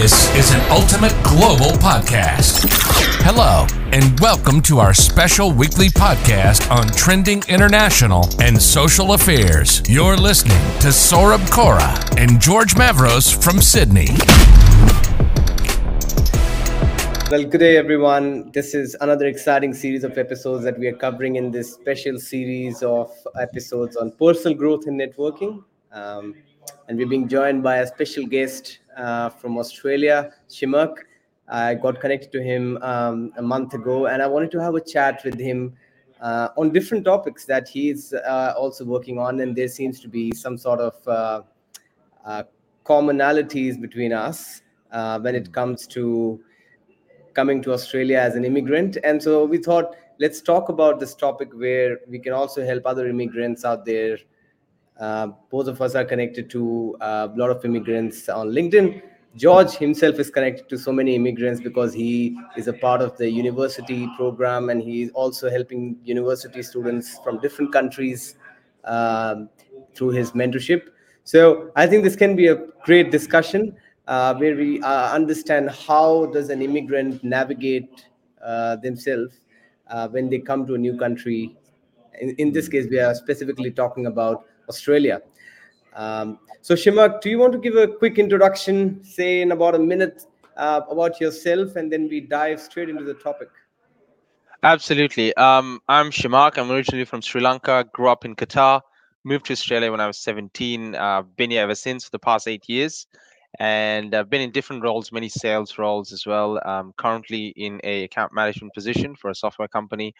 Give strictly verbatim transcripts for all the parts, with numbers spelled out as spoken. This is an Ultimate Global Podcast. Hello, and welcome to our special weekly podcast on trending international and social affairs. You're listening to Saurabh Kora and George Mavros from Sydney. Well, good day, everyone. This is another exciting series of episodes that we are covering in this special series of episodes on personal growth and networking. Um, and we're being joined by a special guest uh, from Australia, Shimak. I got connected to him um, a month ago, and I wanted to have a chat with him uh, on different topics that he's uh, also working on. And there seems to be some sort of uh, uh, commonalities between us uh, when it comes to coming to Australia as an immigrant. And so we thought, let's talk about this topic where we can also help other immigrants out there. Uh, both of us are connected to uh, a lot of immigrants on LinkedIn. George himself is connected to so many immigrants because he is a part of the university program, and he's also helping university students from different countries uh, through his mentorship. So I think this can be a great discussion. Uh, where we uh, understand how does an immigrant navigate uh, themselves uh, when they come to a new country. In, in this case, we are specifically talking about Australia. Um, so Shimak, do you want to give a quick introduction, say in about a minute, uh, about yourself, and then we dive straight into the topic? Absolutely. Um, I'm Shimak. I'm originally from Sri Lanka, grew up in Qatar, moved to Australia when I was seventeen. I've uh, been here ever since for the past eight years. And I've been in different roles, many sales roles as well. I'm currently in a account management position for a software company.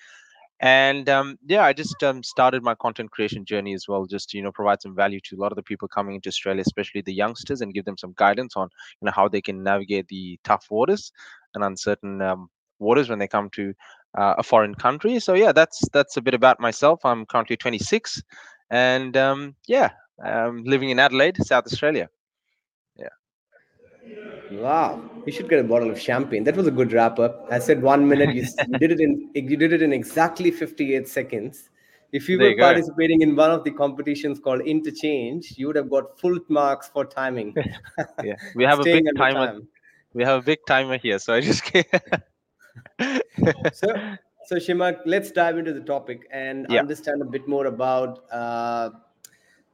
And um, yeah, I just um, started my content creation journey as well, just to, you know, provide some value to a lot of the people coming into Australia, especially the youngsters, and give them some guidance on, you know, how they can navigate the tough waters and uncertain um, waters when they come to uh, a foreign country. So yeah, that's that's a bit about myself. I'm currently twenty-six, and um, yeah, I'm living in Adelaide, South Australia. Wow, you should get a bottle of champagne. That was a good wrap-up. I said one minute. You, you did it in you did it in exactly fifty-eight seconds. If you there were you participating in one of the competitions called Interchange, you would have got full marks for timing. Yeah, we have a big timer. Time. We have a big timer here, so I just can't. so, so Shimak, let's dive into the topic and yeah. understand a bit more about. Uh,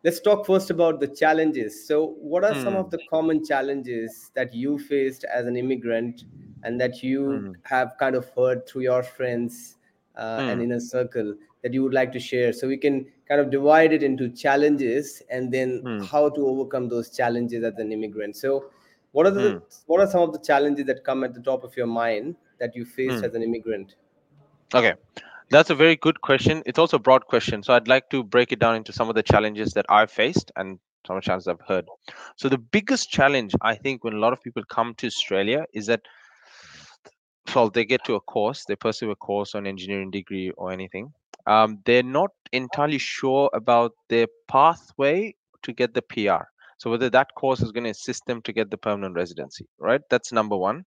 Let's talk first about the challenges. So what are mm. some of the common challenges that you faced as an immigrant and that you mm. have kind of heard through your friends uh, mm. and inner circle that you would like to share? So we can kind of divide it into challenges and then mm. how to overcome those challenges as an immigrant. So what are the mm. what are some of the challenges that come at the top of your mind that you faced mm. as an immigrant? Okay. That's a very good question. It's also a broad question. So I'd like to break it down into some of the challenges that I've faced and some of the challenges I've heard. So the biggest challenge, I think, when a lot of people come to Australia is that, well, they get to a course, they pursue a course or an engineering degree or anything. Um, they're not entirely sure about their pathway to get the P R. So whether that course is going to assist them to get the permanent residency, right? That's number one.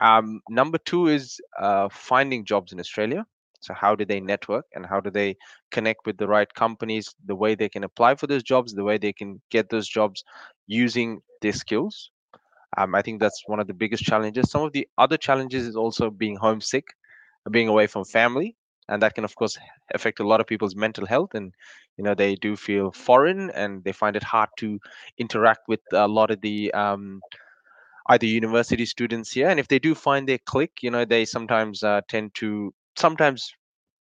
Um, number two is uh, finding jobs in Australia. So how do they network and how do they connect with the right companies, the way they can apply for those jobs, the way they can get those jobs using their skills? Um, I think that's one of the biggest challenges. Some of the other challenges is also being homesick, being away from family. And that can, of course, affect a lot of people's mental health. And, you know, they do feel foreign and they find it hard to interact with a lot of the um either university students here. And if they do find their clique, you know, they sometimes uh, tend to sometimes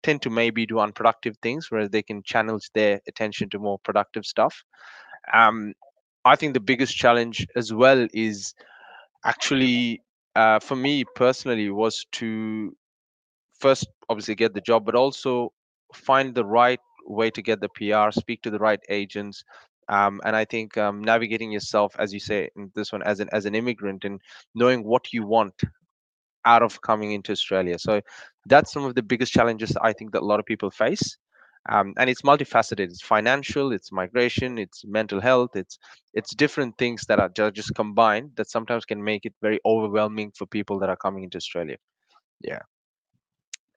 tend to maybe do unproductive things, whereas they can channel their attention to more productive stuff. Um, I think the biggest challenge as well is actually, uh, for me personally, was to first obviously get the job, but also find the right way to get the P R, speak to the right agents. Um, and I think um, navigating yourself, as you say, in this one as an as an immigrant and knowing what you want out of coming into Australia. So that's some of the biggest challenges I think that a lot of people face, um, and it's multifaceted. It's financial, it's migration, it's mental health, it's it's different things that are just combined that sometimes can make it very overwhelming for people that are coming into Australia. Yeah.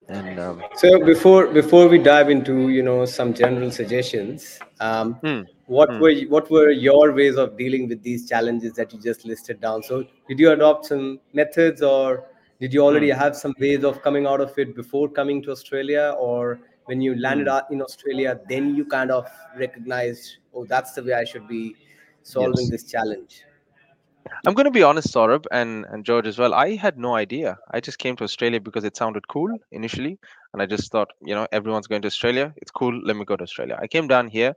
And um, so before before we dive into you know some general suggestions, um, hmm. what mm. were what were your ways of dealing with these challenges that you just listed down? So did you adopt some methods, or did you already mm. have some ways of coming out of it before coming to Australia? Or when you landed mm. in Australia, then you kind of recognized, oh, that's the way I should be solving yes. this challenge? I'm going to be honest, Saurabh and, and George as well. I had no idea. I just came to Australia because it sounded cool initially. And I just thought, you know, everyone's going to Australia. It's cool. Let me go to Australia. I came down here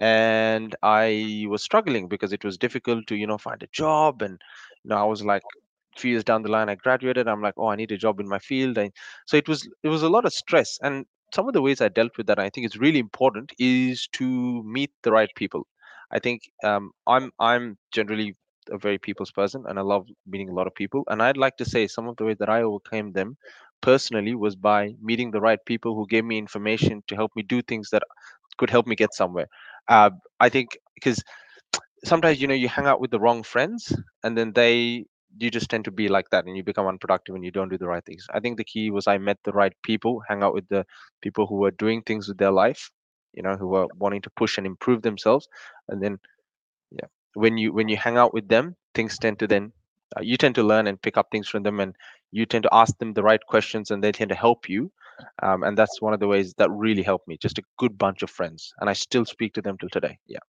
and I was struggling because it was difficult to, you know, find a job. And, you know, I was like, a few years down the line, I graduated. I'm like, oh, I need a job in my field. And so it was it was a lot of stress. And some of the ways I dealt with that, I think it's really important, is to meet the right people. I think um, I'm I'm generally a very people's person, and I love meeting a lot of people. And I'd like to say some of the ways that I overcame them personally was by meeting the right people who gave me information to help me do things that could help me get somewhere. Uh, I think because sometimes, you know, you hang out with the wrong friends, and then they you just tend to be like that, and you become unproductive and you don't do the right things. I think the key was I met the right people, hang out with the people who were doing things with their life, you know, who were wanting to push and improve themselves. And then, yeah. when you when you hang out with them, things tend to then uh, you tend to learn and pick up things from them, and you tend to ask them the right questions, and they tend to help you. Um, and that's one of the ways that really helped me. Just a good bunch of friends, and I still speak to them till today. Yeah.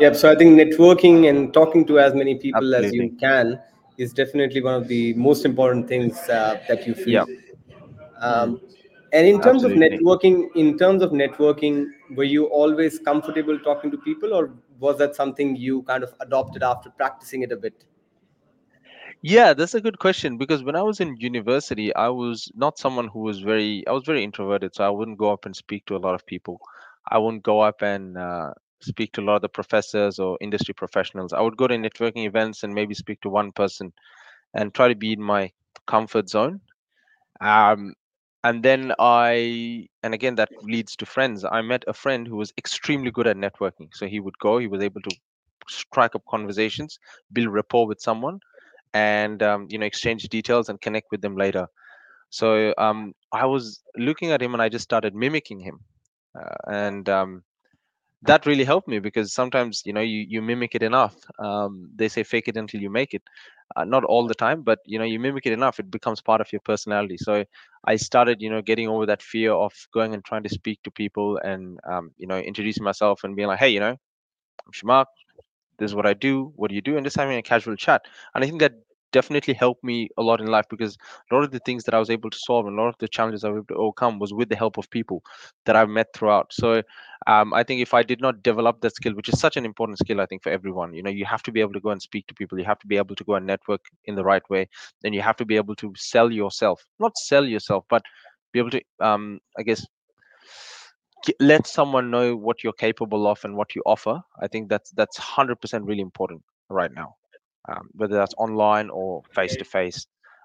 Yeah. So I think networking and talking to as many people Absolutely. As you can is definitely one of the most important things uh, that you feel. Yeah. Um, And in terms Absolutely. Of networking, in terms of networking, were you always comfortable talking to people, or was that something you kind of adopted after practicing it a bit? Yeah, that's a good question, because when I was in university, I was not someone who was very, I was very introverted. So I wouldn't go up and speak to a lot of people. I wouldn't go up and uh, speak to a lot of the professors or industry professionals. I would go to networking events and maybe speak to one person and try to be in my comfort zone. Um, And then I, and again, that leads to friends. I met a friend who was extremely good at networking. So he would go, he was able to strike up conversations, build rapport with someone, and, um, you know, exchange details and connect with them later. So um, I was looking at him and I just started mimicking him. Uh, and um, that really helped me, because sometimes, you know, you, you mimic it enough. Um, they say fake it until you make it. Uh, not all the time, but, you know, you mimic it enough, it becomes part of your personality. So I started, you know, getting over that fear of going and trying to speak to people and, um, you know, introducing myself and being like, hey, you know, I'm Shimak, this is what I do, what do you do? And just having a casual chat. And I think that definitely helped me a lot in life, because a lot of the things that I was able to solve and a lot of the challenges I was able to overcome was with the help of people that I've met throughout. So um, I think if I did not develop that skill, which is such an important skill, I think, for everyone, you know, you have to be able to go and speak to people. You have to be able to go and network in the right way. Then you have to be able to sell yourself, not sell yourself, but be able to, um, I guess, let someone know what you're capable of and what you offer. I think that's that's one hundred percent really important right now. Um, whether that's online or face-to-face.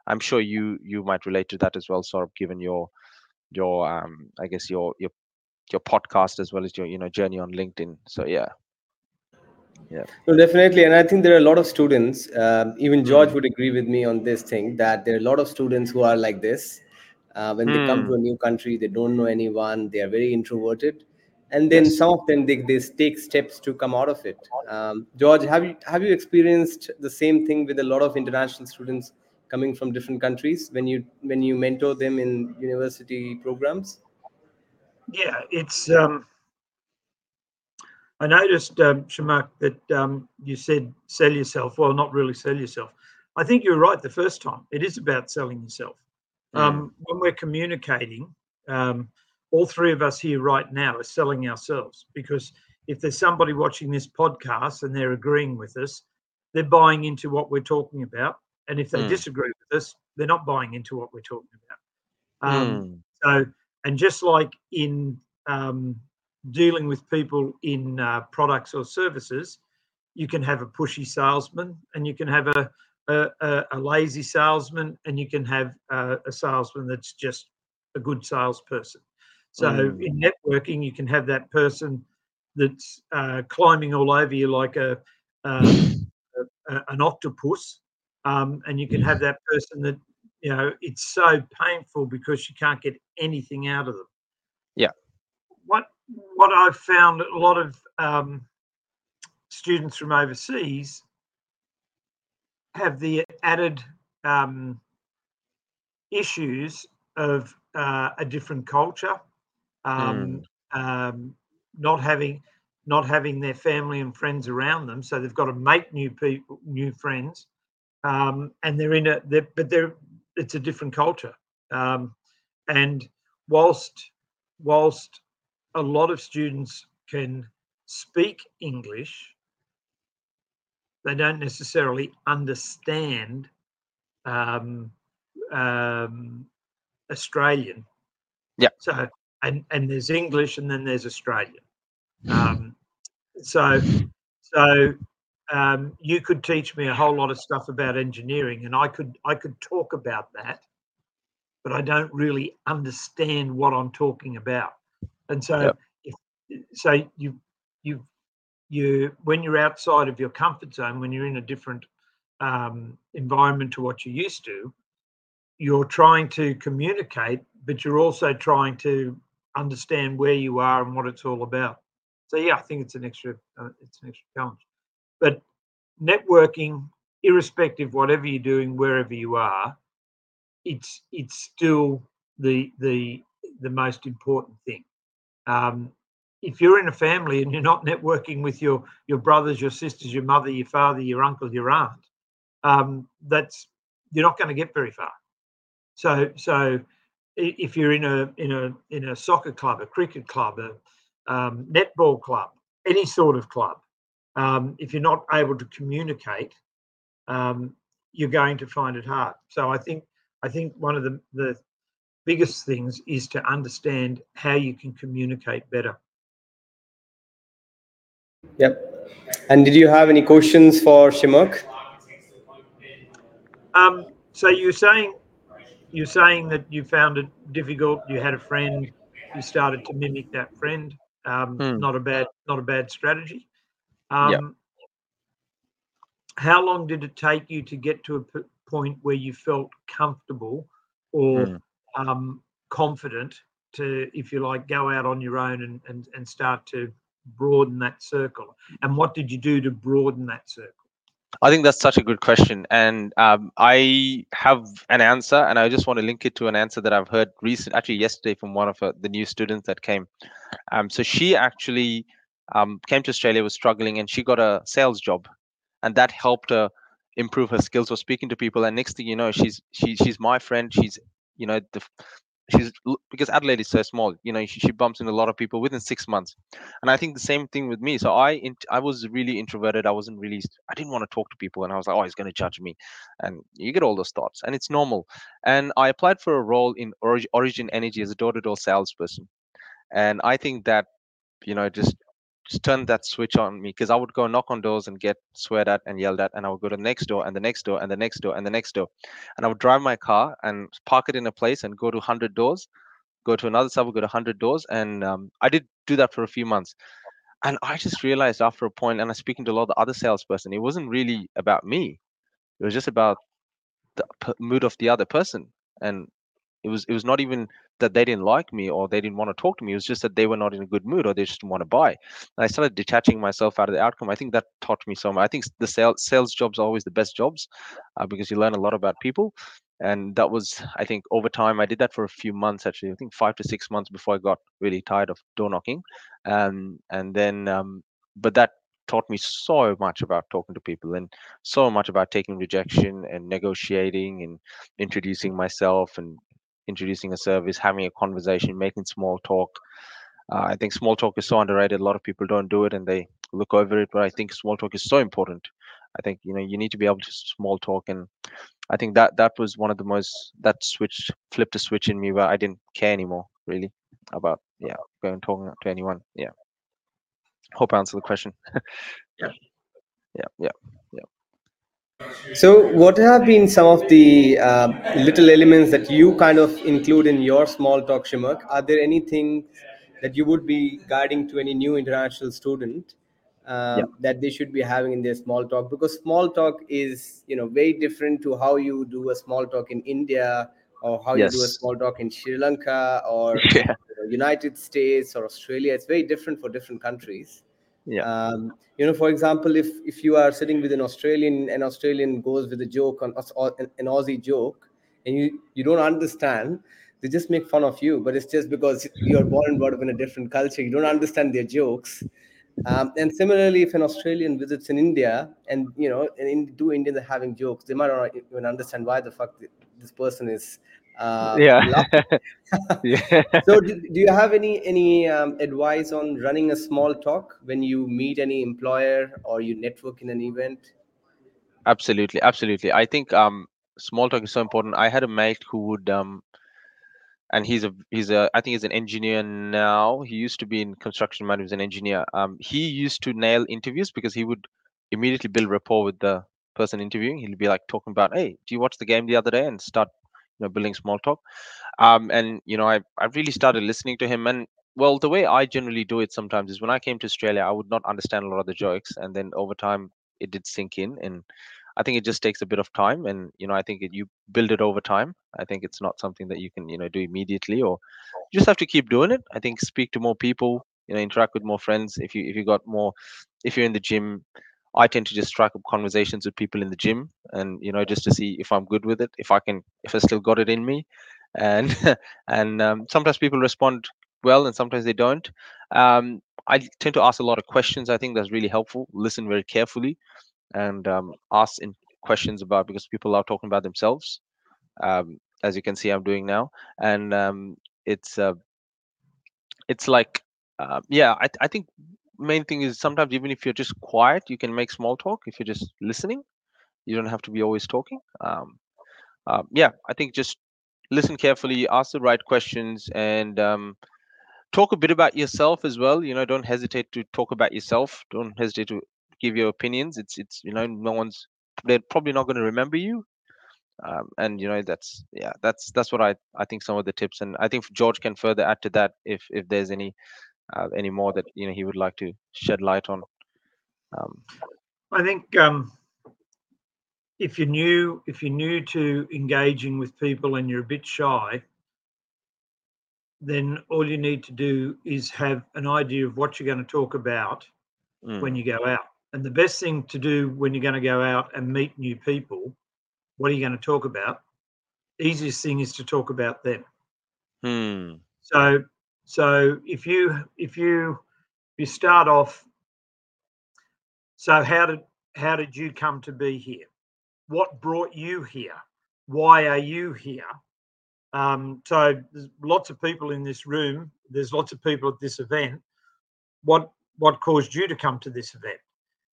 I'm sure you you might relate to that as well, Saurabh, given your your um I guess your your your podcast as well as your you know journey on LinkedIn. So yeah, yeah. No, definitely, and I think there are a lot of students. Um, even George mm. would agree with me on this thing, that there are a lot of students who are like this. Uh, when mm. they come to a new country, they don't know anyone. They are very introverted. And then yes. some of them, they, they take steps to come out of it. Um, George, have you have you experienced the same thing with a lot of international students coming from different countries when you when you mentor them in university programs? Yeah, it's. Um, I noticed, um, Shimak, that um, you said sell yourself. Well, not really sell yourself. I think you're right the first time. It is about selling yourself. Mm. Um, when we're communicating. Um, All three of us here right now are selling ourselves, because if there's somebody watching this podcast and they're agreeing with us, they're buying into what we're talking about. And if they mm. disagree with us, they're not buying into what we're talking about. Um, mm. So, and just like in um, dealing with people in uh, products or services, you can have a pushy salesman, and you can have a, a, a, a lazy salesman, and you can have a, a salesman that's just a good salesperson. So mm. in networking, you can have that person that's uh, climbing all over you like a, um, a, a an octopus, um, and you can have that person that, you know, it's so painful because you can't get anything out of them. Yeah. What what I've found, a lot of um, students from overseas have the added um, issues of uh, a different culture, um, mm. um, not having not having their family and friends around them, so they've got to make new people, new friends, um, and they're in a, they're, but they're it's a different culture, um, and whilst whilst a lot of students can speak English, they don't necessarily understand um, um, Australian. Yeah. So and and there's English and then there's Australian. Um, so so um, you could teach me a whole lot of stuff about engineering, and I could I could talk about that, but I don't really understand what I'm talking about. And so, yep. if, so you you you when you're outside of your comfort zone, when you're in a different um, environment to what you're used to, you're trying to communicate, but you're also trying to understand where you are and what it's all about. So yeah, I think it's an extra uh, it's an extra challenge. But networking, irrespective whatever you're doing, wherever you are, it's it's still the the the most important thing. Um, if you're in a family and you're not networking with your your brothers, your sisters, your mother, your father, your uncle, your aunt, um, that's you're not going to get very far. So so if you're in a in a in a soccer club, a cricket club, a um, netball club, any sort of club, um, if you're not able to communicate, um, you're going to find it hard. So I think I think one of the the biggest things is to understand how you can communicate better. Yep. And did you have any questions for Shimak? Um, so you're saying you're saying that you found it difficult. You had a friend. You started to mimic that friend. Um, hmm. Not a bad not a bad strategy. Um, yep. How long did it take you to get to a p- point where you felt comfortable or hmm. um confident to, if you like, go out on your own and, and and start to broaden that circle? And what did you do to broaden that circle? I think that's such a good question, and um I have an answer, and I just want to link it to an answer that I've heard recent actually yesterday from one of uh, the new students that came. Um so she actually um came to Australia, was struggling, and she got a sales job, and that helped her improve her skills for speaking to people. And next thing you know, she's she, she's my friend. She's You know, the, she's because Adelaide is so small. You know, she, she bumps into a lot of people within six months, and I think the same thing with me. So I, in, I was really introverted. I wasn't really, I didn't want to talk to people, and I was like, oh, he's going to judge me, and you get all those thoughts, and it's normal. And I applied for a role in Origin, Origin Energy as a door-to-door salesperson, and I think that, you know, just just turned that switch on me, because I would go knock on doors and get sweared at and yelled at, and I would go to the next door and the next door and the next door and the next door, and I would drive my car and park it in a place and go to one hundred doors, go to another suburb, go to one hundred doors, and um, I did do that for a few months, and I just realized after a point, and I was speaking to a lot of the other salesperson, it wasn't really about me, it was just about the p- mood of the other person, and it was it was not even that they didn't like me or they didn't want to talk to me. It was just that they were not in a good mood or they just didn't want to buy. And I started detaching myself out of the outcome. I think that taught me so much. I think the sales sales jobs are always the best jobs uh, because you learn a lot about people. And that was, I think, over time. I did that for a few months, actually. I think five to six months before I got really tired of door knocking. Um, and then, um, but that taught me so much about talking to people and so much about taking rejection and negotiating and introducing myself and introducing a service, having a conversation, making small talk. Uh, I think small talk is so underrated. A lot of people don't do it and they look over it, but I think small talk is so important. I think, you know, you need to be able to small talk. And I think that that was one of the most, that switch, flipped a switch in me where I didn't care anymore, really, about, yeah, going and talking to anyone. Yeah. Hope I answered the question. yeah. Yeah. Yeah. Yeah. So what have been some of the uh, little elements that you kind of include in your small talk, Shimak? Are there anything that you would be guiding to any new international student uh, yeah. that they should be having in their small talk? Because small talk is, you know, very different to how you do a small talk in India or how yes. you do a small talk in Sri Lanka or yeah. United States or Australia. It's very different for different countries. Yeah. Um, you know, for example, if if you are sitting with an Australian and Australian goes with a joke, on an Aussie joke, and you, you don't understand, they just make fun of you. But it's just because you're born and brought up in a different culture. You don't understand their jokes. Um, and similarly, if an Australian visits in India and, you know, and in, do Indians are having jokes, they might not even understand why the fuck this person is uh, yeah. yeah. So do, do you have any, any um, advice on running a small talk when you meet any employer or you network in an event? Absolutely. Absolutely. I think um, small talk is so important. I had a mate who would... Um, And he's a he's a I think he's an engineer now. He used to be in construction, man. He was an engineer. Um, he used to nail interviews because he would immediately build rapport with the person interviewing. He'll be like talking about, "Hey, do you watch the game the other day?" and start, you know, building small talk. Um, and you know, I I really started listening to him. And well, the way I generally do it sometimes is when I came to Australia, I would not understand a lot of the jokes, and then over time it did sink in. And I think it just takes a bit of time, and you know, I think it, you build it over time. I think it's not something that you can, you know, do immediately, or you just have to keep doing it. I think speak to more people, you know, interact with more friends. If you if you got more, if you're in the gym, I tend to just strike up conversations with people in the gym, and you know, just to see if I'm good with it, if I can, if I still got it in me, and and um, sometimes people respond well, and sometimes they don't. Um, I tend to ask a lot of questions. I think that's really helpful. Listen very carefully. And um, ask in questions about, because people are talking about themselves, um, as you can see I'm doing now. And um, it's uh, it's like, uh, yeah, I, I think main thing is sometimes even if you're just quiet, you can make small talk. If you're just listening, you don't have to be always talking. Um, uh, yeah, I think just listen carefully, ask the right questions, and um, talk a bit about yourself as well. You know, don't hesitate to talk about yourself. Don't hesitate to give your opinions. It's it's you know, no one's, they're probably not going to remember you, um, and you know, that's yeah that's that's what I I think some of the tips, and I think George can further add to that if if there's any uh, any more that you know he would like to shed light on. Um, I think um, if you're new if you're new to engaging with people and you're a bit shy, then all you need to do is have an idea of what you're going to talk about mm. when you go out. And the best thing to do when you're going to go out and meet new people, what are you going to talk about? Easiest thing is to talk about them. Hmm. So, so if you if you if you start off, so how did how did you come to be here? What brought you here? Why are you here? Um, so there's lots of people in this room. There's lots of people at this event. What what caused you to come to this event?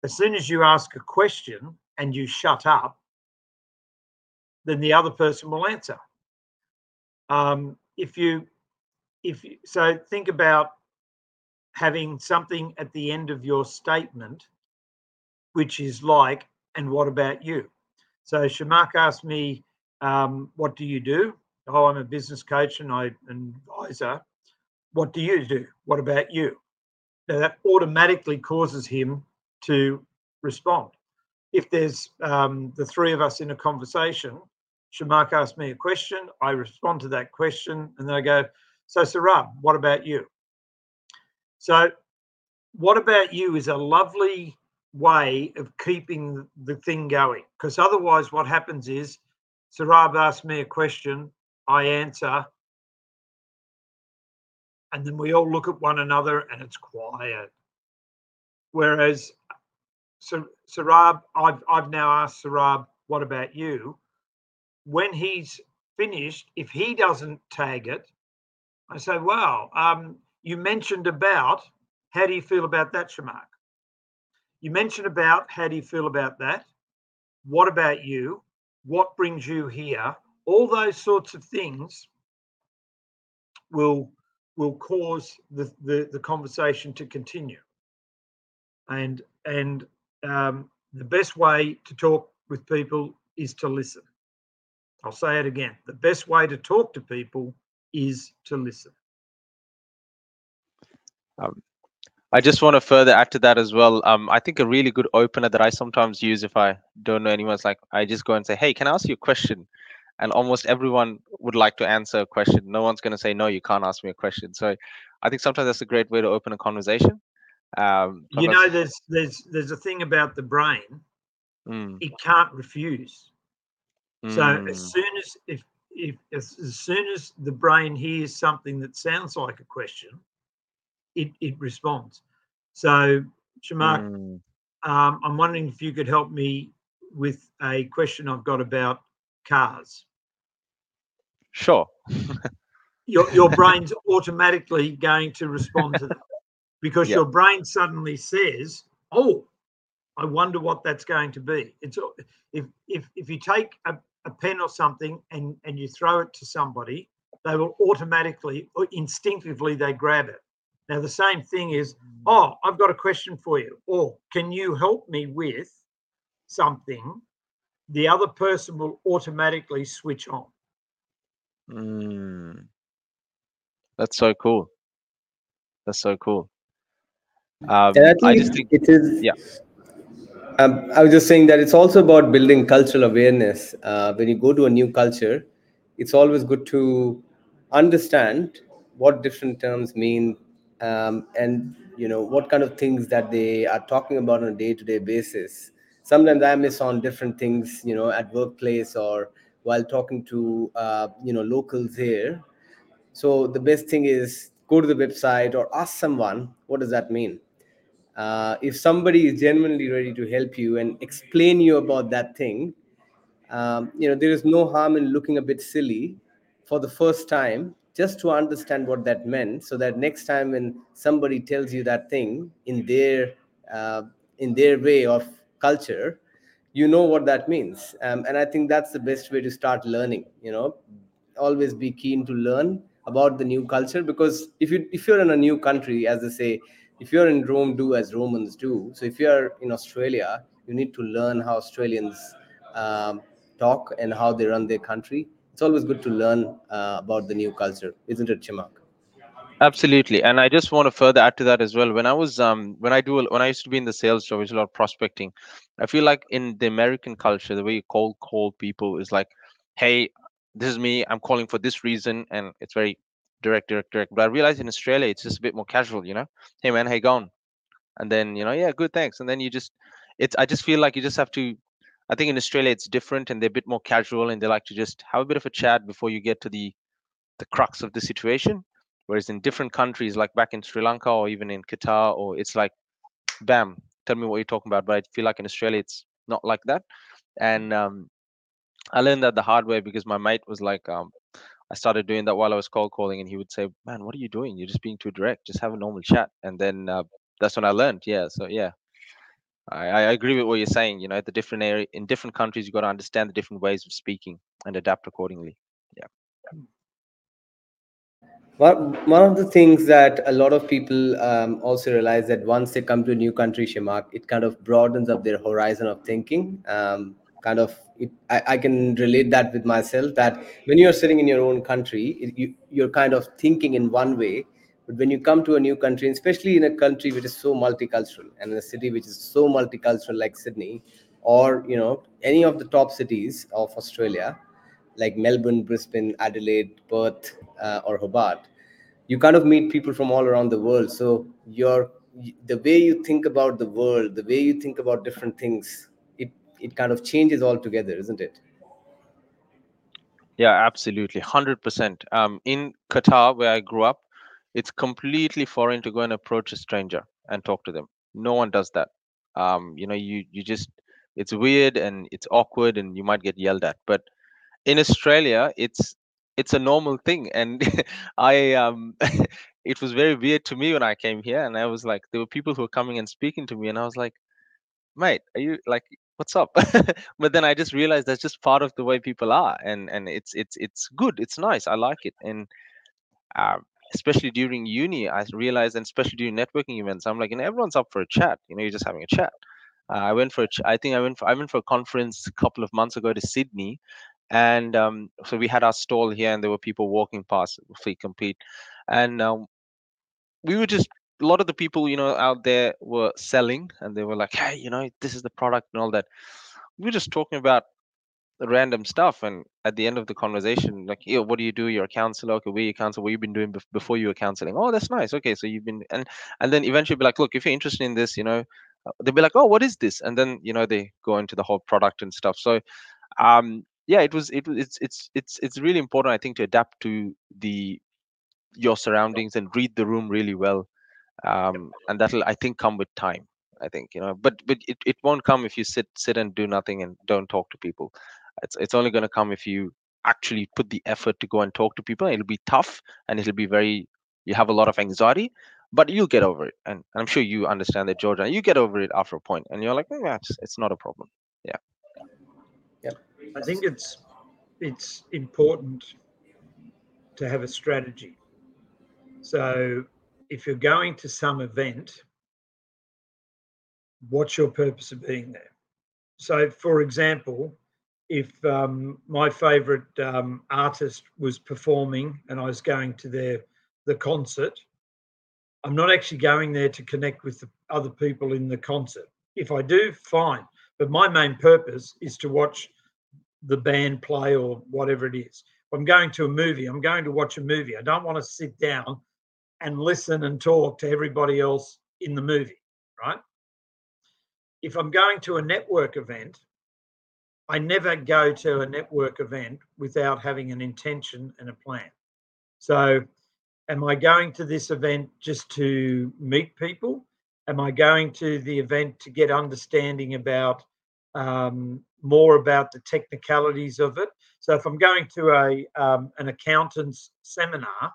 As soon as you ask a question and you shut up, then the other person will answer. Um, if you, if you, so think about having something at the end of your statement, which is like, and what about you? So Shimak asked me, um, what do you do? Oh, I'm a business coach and I and advisor. What do you do? What about you? Now that automatically causes him to respond. If there's um, the three of us in a conversation, Shimak asks me a question, I respond to that question, and then I go, so Saurabh, what about you? So what about you is a lovely way of keeping the thing going, because otherwise what happens is Saurabh asks me a question, I answer, and then we all look at one another and it's quiet. Whereas so Saurabh, I've I've now asked Saurabh, what about you? When he's finished, if he doesn't tag it, I say, wow, um, you mentioned about, how do you feel about that, Shimak? You mentioned about, how do you feel about that? What about you? What brings you here? All those sorts of things will will cause the, the, the conversation to continue. And and um, the best way to talk with people is to listen. I'll say it again. The best way to talk to people is to listen. Um, I just want to further add to that as well. Um, I think a really good opener that I sometimes use if I don't know anyone's like, I just go and say, hey, can I ask you a question? and almost everyone would like to answer a question. No one's going to say, no, you can't ask me a question. So I think sometimes that's a great way to open a conversation. Um, you know, there's there's there's a thing about the brain. Mm. It can't refuse. Mm. So as soon as if if as, as soon as the brain hears something that sounds like a question, it it responds. So Shimak, mm. um, I'm wondering if you could help me with a question I've got about cars. Sure. Your your brain's automatically going to respond to that because yep. your brain suddenly says, "Oh, I wonder what that's going to be." It's if if if you take a, a pen or something and and you throw it to somebody, they will automatically or instinctively they grab it. Now the same thing is, "Oh, I've got a question for you," or "Can you help me with something?" The other person will automatically switch on. Mm. That's so cool. That's so cool. Um, and I, think I just think it is. Yeah. Um, I was just saying that it's also about building cultural awareness. Uh, when you go to a new culture, it's always good to understand what different terms mean, um, and you know what kind of things that they are talking about on a day-to-day basis. Sometimes I miss on different things, you know, at workplace or while talking to, uh, you know, locals here. So the best thing is go to the website or ask someone, what does that mean? Uh, if somebody is genuinely ready to help you and explain you about that thing, um, you know, there is no harm in looking a bit silly for the first time just to understand what that meant, so that next time when somebody tells you that thing in their uh, in their way of culture, you know what that means. Um, and I think that's the best way to start learning, you know, always be keen to learn about the new culture, because if you if you're in a new country, as they say, if you're in Rome, do as Romans do. So if you're in Australia, you need to learn how Australians um, talk and how they run their country. It's always good to learn uh, about the new culture, isn't it, Shimak? Absolutely, and I just want to further add to that as well. When I was um, when I do when I used to be in the sales job, which is a lot of prospecting, I feel like in the American culture, the way you cold call people is like, "Hey, this is me. I'm calling for this reason," and it's very direct, direct, direct. But I realized in Australia, it's just a bit more casual, you know. "Hey, man, how you going?" And then you know, "Yeah, good, thanks." And then you just, it's. I just feel like you just have to. I think in Australia, it's different, and they're a bit more casual, and they like to just have a bit of a chat before you get to the, the crux of the situation. Whereas in different countries, like back in Sri Lanka or even in Qatar, or it's like, bam, tell me what you're talking about. But I feel like in Australia, it's not like that. And um, I learned that the hard way because my mate was like, um, I started doing that while I was cold calling, and he would say, "Man, what are you doing? You're just being too direct. Just have a normal chat." And then uh, that's when I learned. Yeah. So yeah, I, I agree with what you're saying. You know, at the different area in different countries, you got to understand the different ways of speaking and adapt accordingly. Yeah. One of the things that a lot of people um, also realize that once they come to a new country, Shimak, it kind of broadens up their horizon of thinking. Um, kind of, it, I, I can relate that with myself, that when you're sitting in your own country, it, you, you're kind of thinking in one way. But when you come to a new country, especially in a country which is so multicultural and in a city which is so multicultural like Sydney, or, you know, any of the top cities of Australia, like Melbourne, Brisbane, Adelaide, Perth, uh, or Hobart, you kind of meet people from all around the world. So your the way you think about the world, the way you think about different things, it it kind of changes altogether, isn't it? Yeah, absolutely, one hundred percent. Um, in Qatar, where I grew up, it's completely foreign to go and approach a stranger and talk to them. No one does that. Um, you know, you you just it's weird and it's awkward and you might get yelled at, but in Australia, it's it's a normal thing, and I um, it was very weird to me when I came here, and I was like, there were people who were coming and speaking to me, and I was like, "Mate, are you like, what's up?" But then I just realized that's just part of the way people are, and and it's it's it's good, it's nice, I like it, and um, especially during uni, I realized, and especially during networking events, I'm like, you know, everyone's up for a chat, you know, you're just having a chat. Uh, I went for a ch- I think I went for I went for a conference a couple of months ago to Sydney. And um, so we had our stall here, and there were people walking past Fleet Complete. And um, we were just, a lot of the people, you know, out there were selling, and they were like, "Hey, you know, this is the product," and all that. We were just talking about random stuff. And at the end of the conversation, like, yo, what do you do? You're a counselor. Okay, where you counsel? What you've been doing before you were counseling? Oh, that's nice. Okay, so you've been, and and then eventually be like, look, if you're interested in this, you know, they'll be like, oh, what is this? And then, you know, they go into the whole product and stuff. So, um, yeah, it was, it was, it's, it's, it's, it's really important, I think, to adapt to the, your surroundings and read the room really well. Um, and that'll, I think, come with time. I think, you know, but but it, it won't come if you sit sit and do nothing and don't talk to people. It's it's only going to come if you actually put the effort to go and talk to people. It'll be tough and it'll be very, you have a lot of anxiety, but you'll get over it. And, and I'm sure you understand that, George, and you get over it after a point and you're like, oh, yeah, it's, it's not a problem. Yeah. Yeah. I think it's it's important to have a strategy. So if you're going to some event, what's your purpose of being there? So, for example, if um, my favourite um, artist was performing and I was going to their the concert, I'm not actually going there to connect with the other people in the concert. If I do, fine. But my main purpose is to watch the band play or whatever it is. If I'm going to a movie, I'm going to watch a movie. I don't want to sit down and listen and talk to everybody else in the movie, right? If I'm going to a network event, I never go to a network event without having an intention and a plan. So, am I going to this event just to meet people? Am I going to the event to get understanding about um, more about the technicalities of it? So, if I'm going to a um, an accountant's seminar,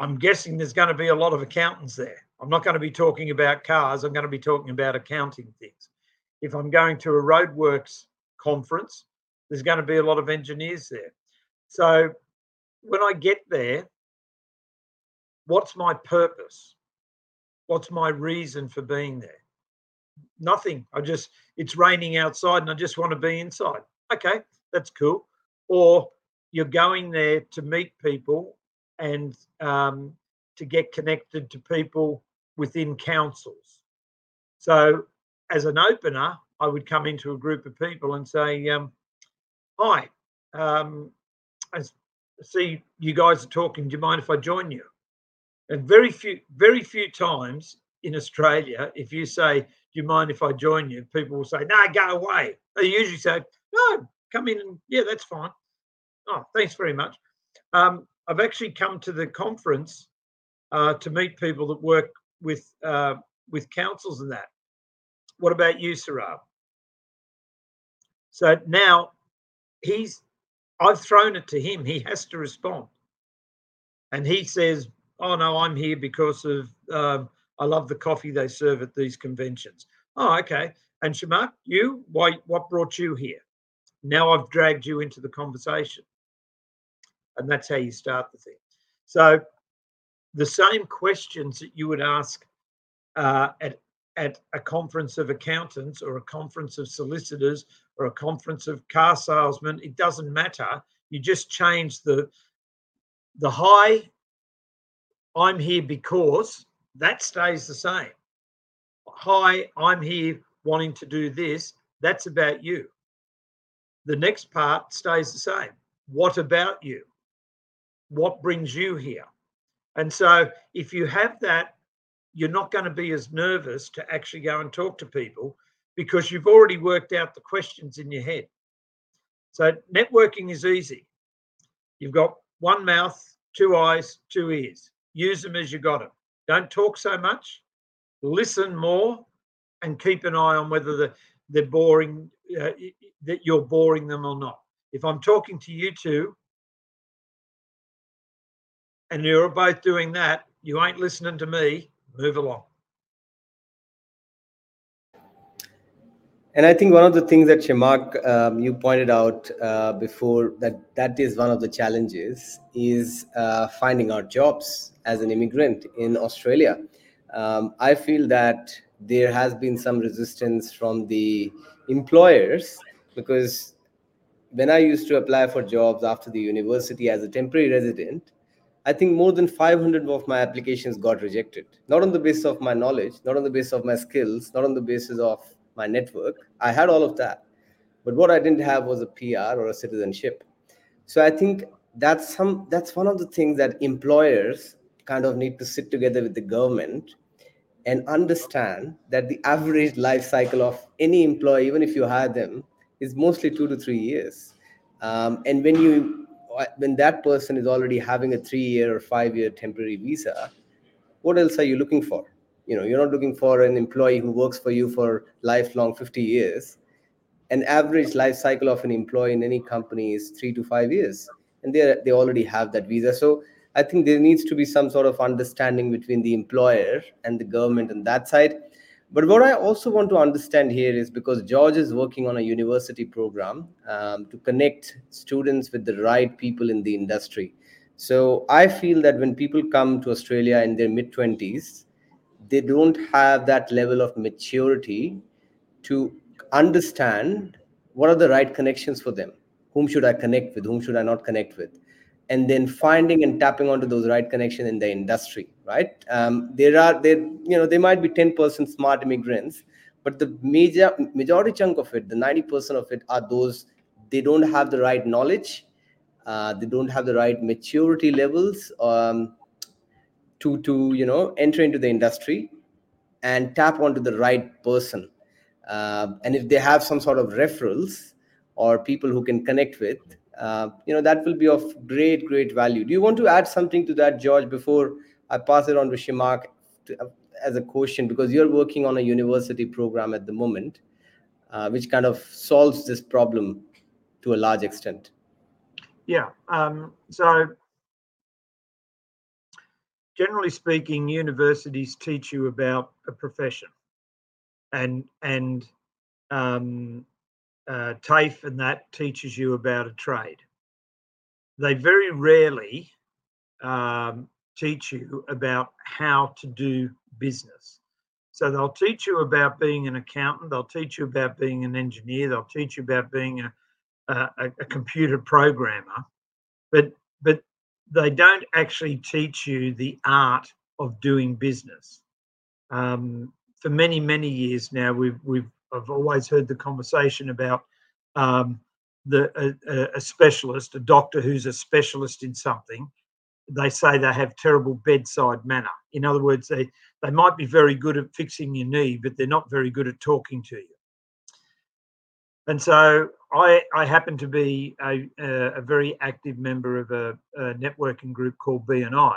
I'm guessing there's going to be a lot of accountants there. I'm not going to be talking about cars. I'm going to be talking about accounting things. If I'm going to a roadworks conference, there's going to be a lot of engineers there. So when I get there, what's my purpose? What's my reason for being there? Nothing. I just, it's raining outside and I just want to be inside. Okay, that's cool. Or you're going there to meet people and um, to get connected to people within councils. So as an opener, I would come into a group of people and say, um, hi, um, I see you guys are talking. Do you mind if I join you? And very few, very few times in Australia, if you say, do you mind if I join you? People will say, no, go away. They usually say, no, come in. And, yeah, that's fine. Oh, thanks very much. Um, I've actually come to the conference uh, to meet people that work with uh, with councils and that. What about you, Saurabh? So now he's, I've thrown it to him. He has to respond. And he says, oh, no, I'm here because of, um, I love the coffee they serve at these conventions. Oh, okay. And Shimak, you, why, what brought you here? Now I've dragged you into the conversation. And that's how you start the thing. So the same questions that you would ask uh, at at a conference of accountants or a conference of solicitors or a conference of car salesmen, it doesn't matter. You just change the the hi, I'm here because, that stays the same. Hi, I'm here wanting to do this. That's about you. The next part stays the same. What about you? What brings you here? And so if you have that, you're not going to be as nervous to actually go and talk to people because you've already worked out the questions in your head. So networking is easy. You've got one mouth, two eyes, two ears. Use them as you got them. Don't talk so much. Listen more and keep an eye on whether the, they're boring, uh, that you're boring them or not. If I'm talking to you two, and you're both doing that, you ain't listening to me, move along. And I think one of the things that Shimak, um, you pointed out uh, before, that that is one of the challenges, is uh, finding our jobs as an immigrant in Australia. Um, I feel that there has been some resistance from the employers because when I used to apply for jobs after the university as a temporary resident, I think more than five hundred of my applications got rejected, not on the basis of my knowledge, not on the basis of my skills, not on the basis of my network. I had all of that, But what I didn't have was a P R or a citizenship. So I think that's some that's one of the things that employers kind of need to sit together with the government and understand that the average life cycle of any employee, even if you hire them, is mostly two to three years. Um, and when you when that person is already having a three-year or five-year temporary visa, what else are you looking for? You know, you're not looking for an employee who works for you for lifelong fifty years. An average life cycle of an employee in any company is three to five years, and they they already have that visa. So I think there needs to be some sort of understanding between the employer and the government on that side. But what I also want to understand here is, because George is working on a university program um, to connect students with the right people in the industry. So I feel that when people come to Australia in their mid-twenties, they don't have that level of maturity to understand what are the right connections for them. Whom should I connect with? Whom should I not connect with? And then finding and tapping onto those right connections in the industry, right? Um, there are, there, you know, there might be ten percent smart immigrants, but the major majority chunk of it, the ninety percent of it, are those, they don't have the right knowledge, uh, they don't have the right maturity levels um, to, to, you know, enter into the industry and tap onto the right person. Uh, and if they have some sort of referrals or people who can connect with, Uh, you know, that will be of great, great value. Do you want to add something to that, George, before I pass it on to Shimak to, uh, as a question? Because you're working on a university program at the moment, uh, which kind of solves this problem to a large extent. Yeah. Um, so generally speaking, universities teach you about a profession, and, and, um, Uh, TAFE and that teaches you about a trade. They very rarely um, teach you about how to do business. So they'll teach you about being an accountant, they'll teach you about being an engineer, they'll teach you about being a, a, a computer programmer, but, but they don't actually teach you the art of doing business. Um, for many, many years now, we've, we've I've always heard the conversation about um, the a, a specialist, a doctor who's a specialist in something. They say they have terrible bedside manner. In other words, they, they might be very good at fixing your knee, but they're not very good at talking to you. And so I, I happen to be a, a very active member of a, a networking group called B and I,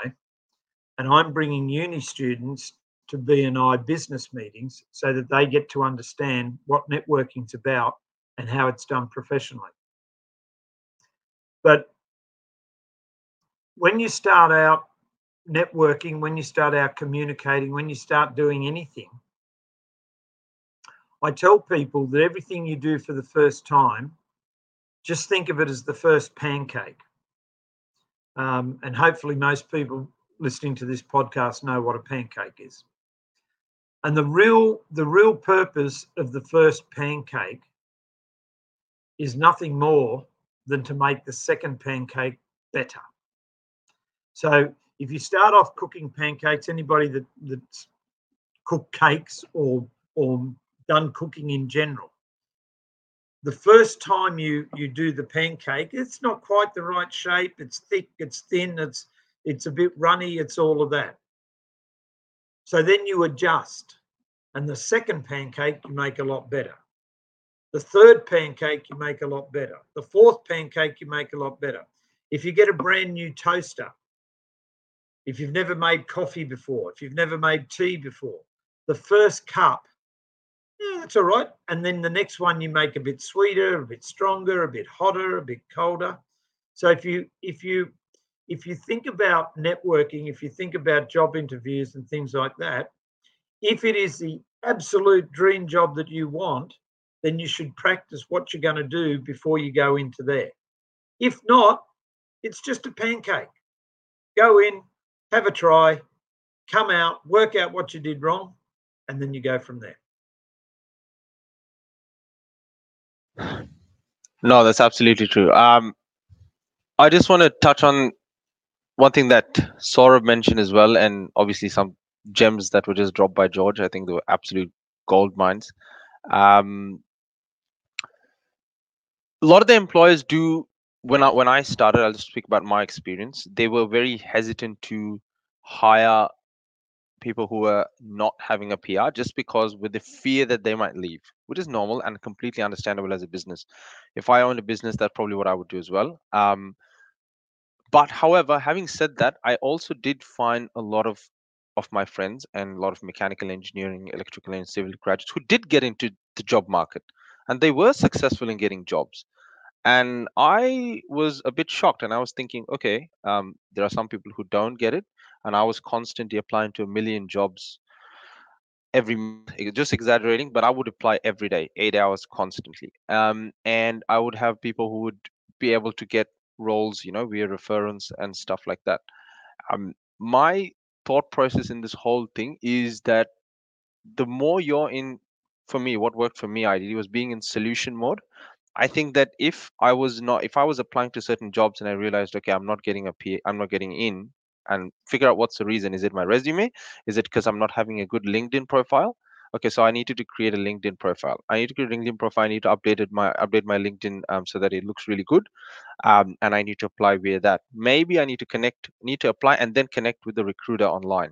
and I'm bringing uni students to B and I business meetings so that they get to understand what networking's about and how it's done professionally. But when you start out networking, when you start out communicating, when you start doing anything, I tell people that everything you do for the first time, just think of it as the first pancake. Um, and hopefully most people listening to this podcast know what a pancake is. And the real, the real purpose of the first pancake is nothing more than to make the second pancake better. So if you start off cooking pancakes, anybody that, that's cooked cakes or or done cooking in general, the first time you you do the pancake, it's not quite the right shape. It's thick, it's thin, it's it's a bit runny, it's all of that. So then you adjust, and the second pancake you make a lot better. The third pancake you make a lot better. The fourth pancake you make a lot better. If you get a brand new toaster, if you've never made coffee before, if you've never made tea before, the first cup, yeah, that's all right. And then the next one you make a bit sweeter, a bit stronger, a bit hotter, a bit colder. So if you if you If you think about networking, if you think about job interviews and things like that, if it is the absolute dream job that you want, then you should practice what you're going to do before you go into there. If not, it's just a pancake. Go in, have a try, come out, work out what you did wrong, and then you go from there. No, that's absolutely true. Um, I just want to touch on one thing that Saurabh mentioned as well, and obviously some gems that were just dropped by George. I think they were absolute gold mines. Um, a lot of the employers do. When I when I started, I'll just speak about my experience. They were very hesitant to hire people who were not having a P R, just because with the fear that they might leave, which is normal and completely understandable as a business. If I owned a business, that's probably what I would do as well. Um, but however, having said that, I also did find a lot of of my friends and a lot of mechanical engineering, electrical and civil graduates who did get into the job market, and they were successful in getting jobs. And I was a bit shocked, and I was thinking, okay, um, there are some people who don't get it. And I was constantly applying to a million jobs every month, just exaggerating, but I would apply every day, eight hours constantly. Um, and I would have people who would be able to get roles, you know, via reference and stuff like that. Um, my thought process in this whole thing is that the more you're in, for me, what worked for me ideally was being in solution mode. I think that if I was not, if I was applying to certain jobs and I realized, okay, I'm not getting a P, I'm not getting in, and figure out what's the reason. Is it my resume? Is it because I'm not having a good LinkedIn profile? Okay, so I needed to create a LinkedIn profile. I need to create a LinkedIn profile. I need to update it, my update my LinkedIn um, so that it looks really good, um, and I need to apply via that. Maybe I need to connect, need to apply, and then connect with the recruiter online.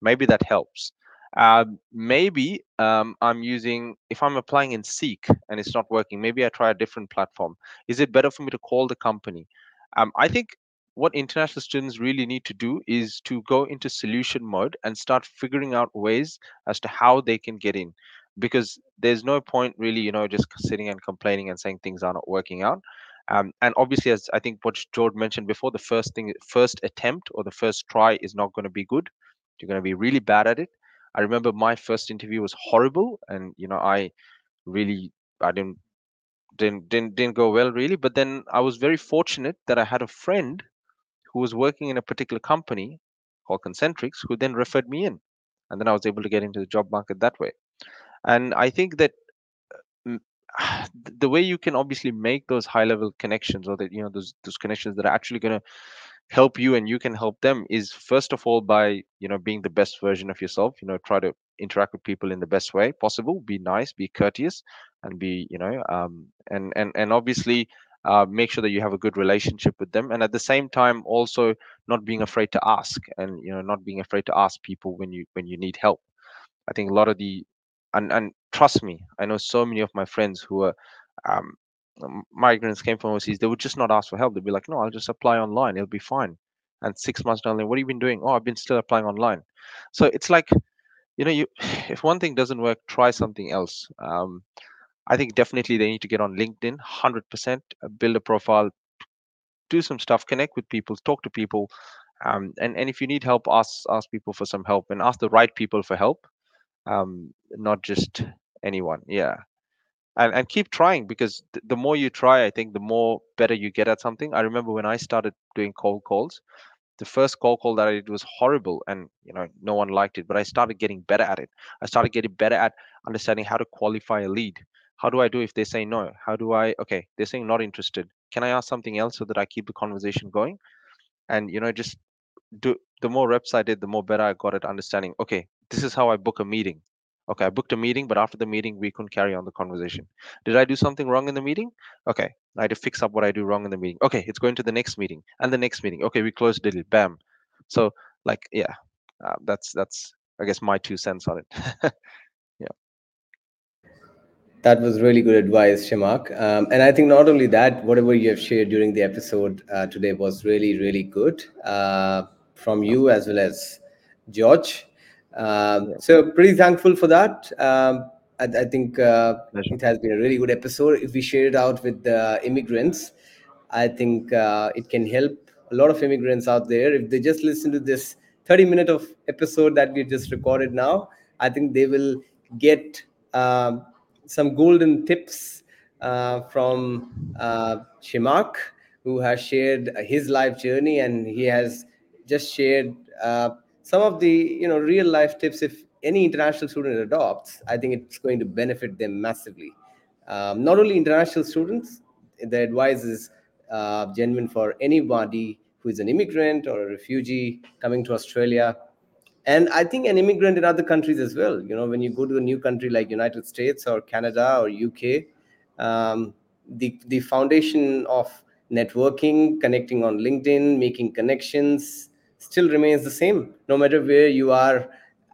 Maybe that helps. Uh, maybe um, I'm using, if I'm applying in Seek and it's not working, maybe I try a different platform. Is it better for me to call the company? Um, I think what international students really need to do is to go into solution mode and start figuring out ways as to how they can get in, because there's no point really, you know, just sitting and complaining and saying things are not working out. Um, and obviously, as I think what George mentioned before, the first thing, first attempt or the first try is not going to be good. You're going to be really bad at it. I remember my first interview was horrible, and you know I really I didn't didn't didn't didn't go well really. But then I was very fortunate that I had a friend who was working in a particular company called Concentrix, who then referred me in, and then I was able to get into the job market that way. And I think that the way you can obviously make those high-level connections, or that you know those those connections that are actually going to help you and you can help them, is first of all by you know being the best version of yourself. You know try to interact with people in the best way possible, be nice, be courteous, and be you know um and and and obviously uh make sure that you have a good relationship with them. And at the same time also not being afraid to ask, and you know not being afraid to ask people when you when you need help. I think a lot of the and and trust me, I know so many of my friends who are um migrants came from overseas, they would just not ask for help. They'd be like, no, I'll just apply online, it'll be fine. And six months down the line, what have you been doing? Oh, I've been still applying online. So it's like, you know, you if one thing doesn't work, try something else. Um, I think definitely they need to get on LinkedIn, one hundred percent, build a profile, do some stuff, connect with people, talk to people. Um, and, and if you need help, ask ask people for some help, and ask the right people for help, um, not just anyone. Yeah. And and keep trying, because th- the more you try, I think the more better you get at something. I remember when I started doing cold calls, the first cold call that I did was horrible, and you know no one liked it. But I started getting better at it. I started getting better at understanding how to qualify a lead. How do I do if they say no? How do I? Okay, they're saying not interested. Can I ask something else so that I keep the conversation going? And you know just do the more reps I did, the more better I got at understanding. Okay, this is how I book a meeting. Okay, I booked a meeting, but after the meeting, we couldn't carry on the conversation. Did I do something wrong in the meeting? Okay, I had to fix up what I do wrong in the meeting. Okay, it's going to the next meeting and the next meeting. Okay, we closed it. Bam. So, like, yeah, uh, that's, that's I guess, my two cents on it. Yeah. That was really good advice, Shimak. Um, and I think not only that, whatever you have shared during the episode uh, today was really, really good uh, from you as well as George. Um, so pretty thankful for that. Um, I, I think uh, it has been a really good episode. If we share it out with the immigrants, I think uh, it can help a lot of immigrants out there. If they just listen to this thirty minute of episode that we just recorded now, I think they will get uh, some golden tips uh, from uh, Shimak, who has shared his life journey, and he has just shared uh, some of the you know real life tips. If any international student adopts, I think it's going to benefit them massively. Um, not only international students, the advice is uh, genuine for anybody who is an immigrant or a refugee coming to Australia. And I think an immigrant in other countries as well. You know, when you go to a new country like United States or Canada or U K, um, the, the foundation of networking, connecting on LinkedIn, making connections still remains the same, no matter where you are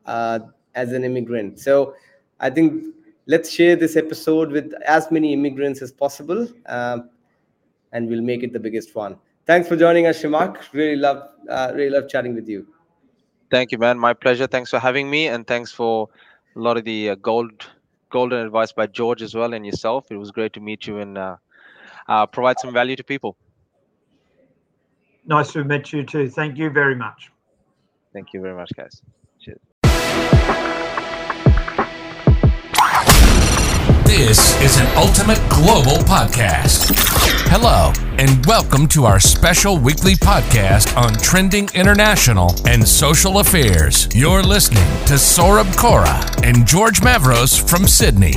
uh, as an immigrant. So I think let's share this episode with as many immigrants as possible, uh, and we'll make it the biggest one. Thanks for joining us, Shimak. Really love, uh, really love chatting with you. Thank you, man. My pleasure. Thanks for having me, and thanks for a lot of the uh, gold, golden advice by George as well, and yourself. It was great to meet you and uh, uh, provide some value to people. Nice to have met you too. Thank you very much. Thank you very much, guys. Cheers. This is an Ultimate Global Podcast. Hello, and welcome to our special weekly podcast on trending international and social affairs. You're listening to Saurabh Kora and George Mavros from Sydney.